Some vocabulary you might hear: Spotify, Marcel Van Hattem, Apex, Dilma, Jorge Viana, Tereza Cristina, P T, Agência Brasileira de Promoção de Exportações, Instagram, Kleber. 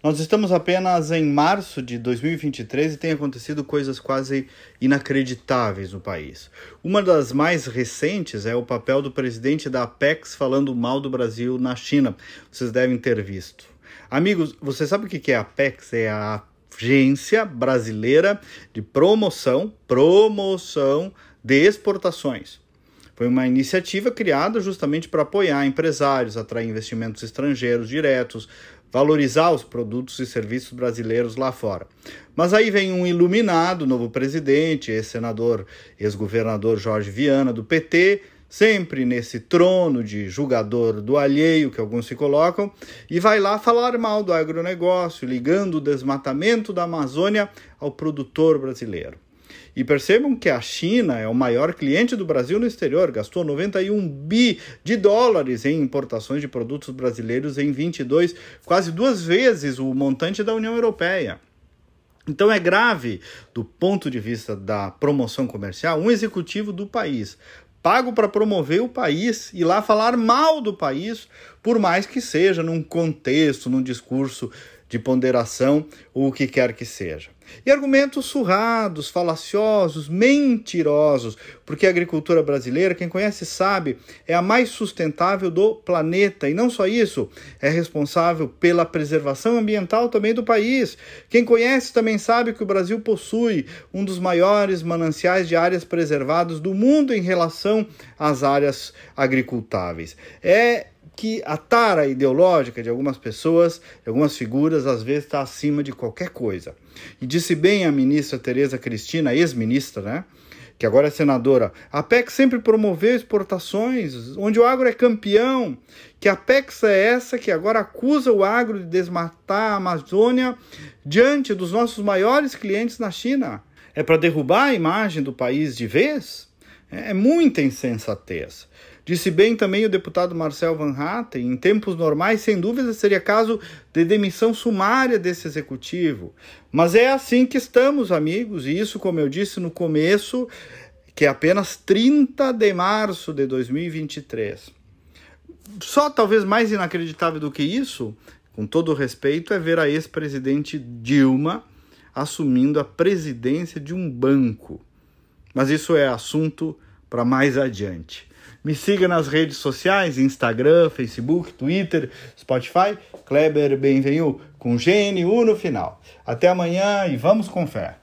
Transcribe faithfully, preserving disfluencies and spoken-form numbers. Nós estamos apenas em março de dois mil e vinte e três e tem acontecido coisas quase inacreditáveis no país. Uma das mais recentes é o papel do presidente da Apex falando mal do Brasil na China. Vocês devem ter visto. Amigos, você sabe o que é a Apex? É a Agência Brasileira de Promoção, Promoção de Exportações. Foi uma iniciativa criada justamente para apoiar empresários, atrair investimentos estrangeiros diretos, valorizar os produtos e serviços brasileiros lá fora. Mas aí vem um iluminado novo presidente, ex-senador, ex-governador Jorge Viana, do P T, sempre nesse trono de julgador do alheio que alguns se colocam, e vai lá falar mal do agronegócio, ligando o desmatamento da Amazônia ao produtor brasileiro. E percebam que a China é o maior cliente do Brasil no exterior, gastou noventa e um bilhões de dólares em importações de produtos brasileiros em vinte e dois, quase duas vezes o montante da União Europeia. Então é grave, do ponto de vista da promoção comercial, um executivo do país, pago para promover o país e lá falar mal do país, por mais que seja num contexto, num discurso de ponderação, ou o que quer que seja. E argumentos surrados, falaciosos, mentirosos, porque a agricultura brasileira, quem conhece sabe, é a mais sustentável do planeta. E não só isso, é responsável pela preservação ambiental também do país. Quem conhece também sabe que o Brasil possui um dos maiores mananciais de áreas preservadas do mundo em relação às áreas agricultáveis. É que a tara ideológica de algumas pessoas, de algumas figuras, às vezes está acima de qualquer coisa. E disse bem a ministra Tereza Cristina, ex-ministra, né, que agora é senadora, a Apex sempre promoveu exportações, onde o agro é campeão, que a Apex é essa que agora acusa o agro de desmatar a Amazônia diante dos nossos maiores clientes na China. É para derrubar a imagem do país de vez? É muita insensatez. Disse bem também o deputado Marcel Van Hattem, em tempos normais, sem dúvida, seria caso de demissão sumária desse executivo. Mas é assim que estamos, amigos, e isso, como eu disse no começo, que é apenas trinta de março de dois mil e vinte e três. Só talvez mais inacreditável do que isso, com todo respeito, é ver a ex-presidente Dilma assumindo a presidência de um banco. Mas isso é assunto para mais adiante. Me siga nas redes sociais, Instagram, Facebook, Twitter, Spotify. Kleber Benvenu, com G N U no final. Até amanhã e vamos com fé.